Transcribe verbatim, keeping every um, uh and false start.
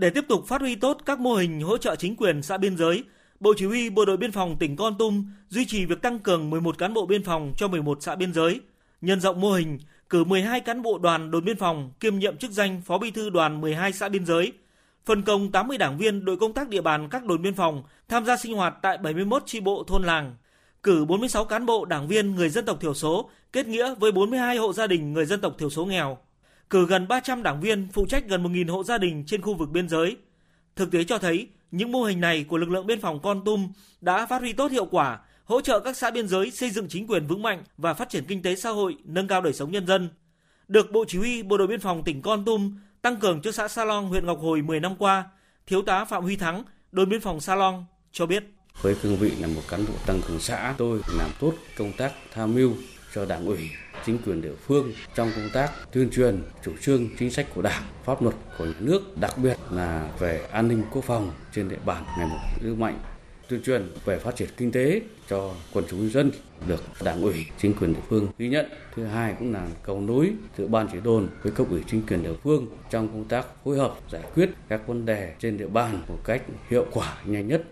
Để tiếp tục phát huy tốt các mô hình hỗ trợ chính quyền xã biên giới, Bộ Chỉ huy Bộ đội Biên phòng tỉnh Kon Tum duy trì việc tăng cường mười một cán bộ biên phòng cho mười một xã biên giới. Nhân rộng mô hình, cử mười hai cán bộ đoàn đồn biên phòng kiêm nhiệm chức danh Phó Bí thư đoàn mười hai xã biên giới, phân công tám mươi đảng viên đội công tác địa bàn các đồn biên phòng tham gia sinh hoạt tại bảy mươi mốt chi bộ thôn làng, cử bốn mươi sáu cán bộ đảng viên người dân tộc thiểu số kết nghĩa với bốn mươi hai hộ gia đình người dân tộc thiểu số nghèo, cử gần ba trăm đảng viên phụ trách gần một nghìn hộ gia đình trên khu vực biên giới. Thực tế cho thấy, những mô hình này của lực lượng biên phòng Kon Tum đã phát huy tốt hiệu quả, hỗ trợ các xã biên giới xây dựng chính quyền vững mạnh và phát triển kinh tế xã hội, nâng cao đời sống nhân dân. Được Bộ Chỉ huy Bộ đội Biên phòng tỉnh Kon Tum tăng cường cho xã Sa Long, huyện Ngọc Hồi mười năm qua, Thiếu tá Phạm Huy Thắng, đồn biên phòng Sa Long cho biết: với cương vị là một cán bộ tăng cường xã, tôi làm tốt công tác tham mưu cho Đảng ủy, chính quyền địa phương trong công tác tuyên truyền chủ trương chính sách của Đảng, pháp luật của nhà nước, đặc biệt là về an ninh quốc phòng trên địa bàn ngày một vững mạnh, tuyên truyền về phát triển kinh tế cho quần chúng nhân dân được Đảng ủy, chính quyền địa phương ghi nhận. Thứ hai cũng là cầu nối giữa ban chỉ đồn với cấp ủy chính quyền địa phương trong công tác phối hợp giải quyết các vấn đề trên địa bàn một cách hiệu quả, nhanh nhất.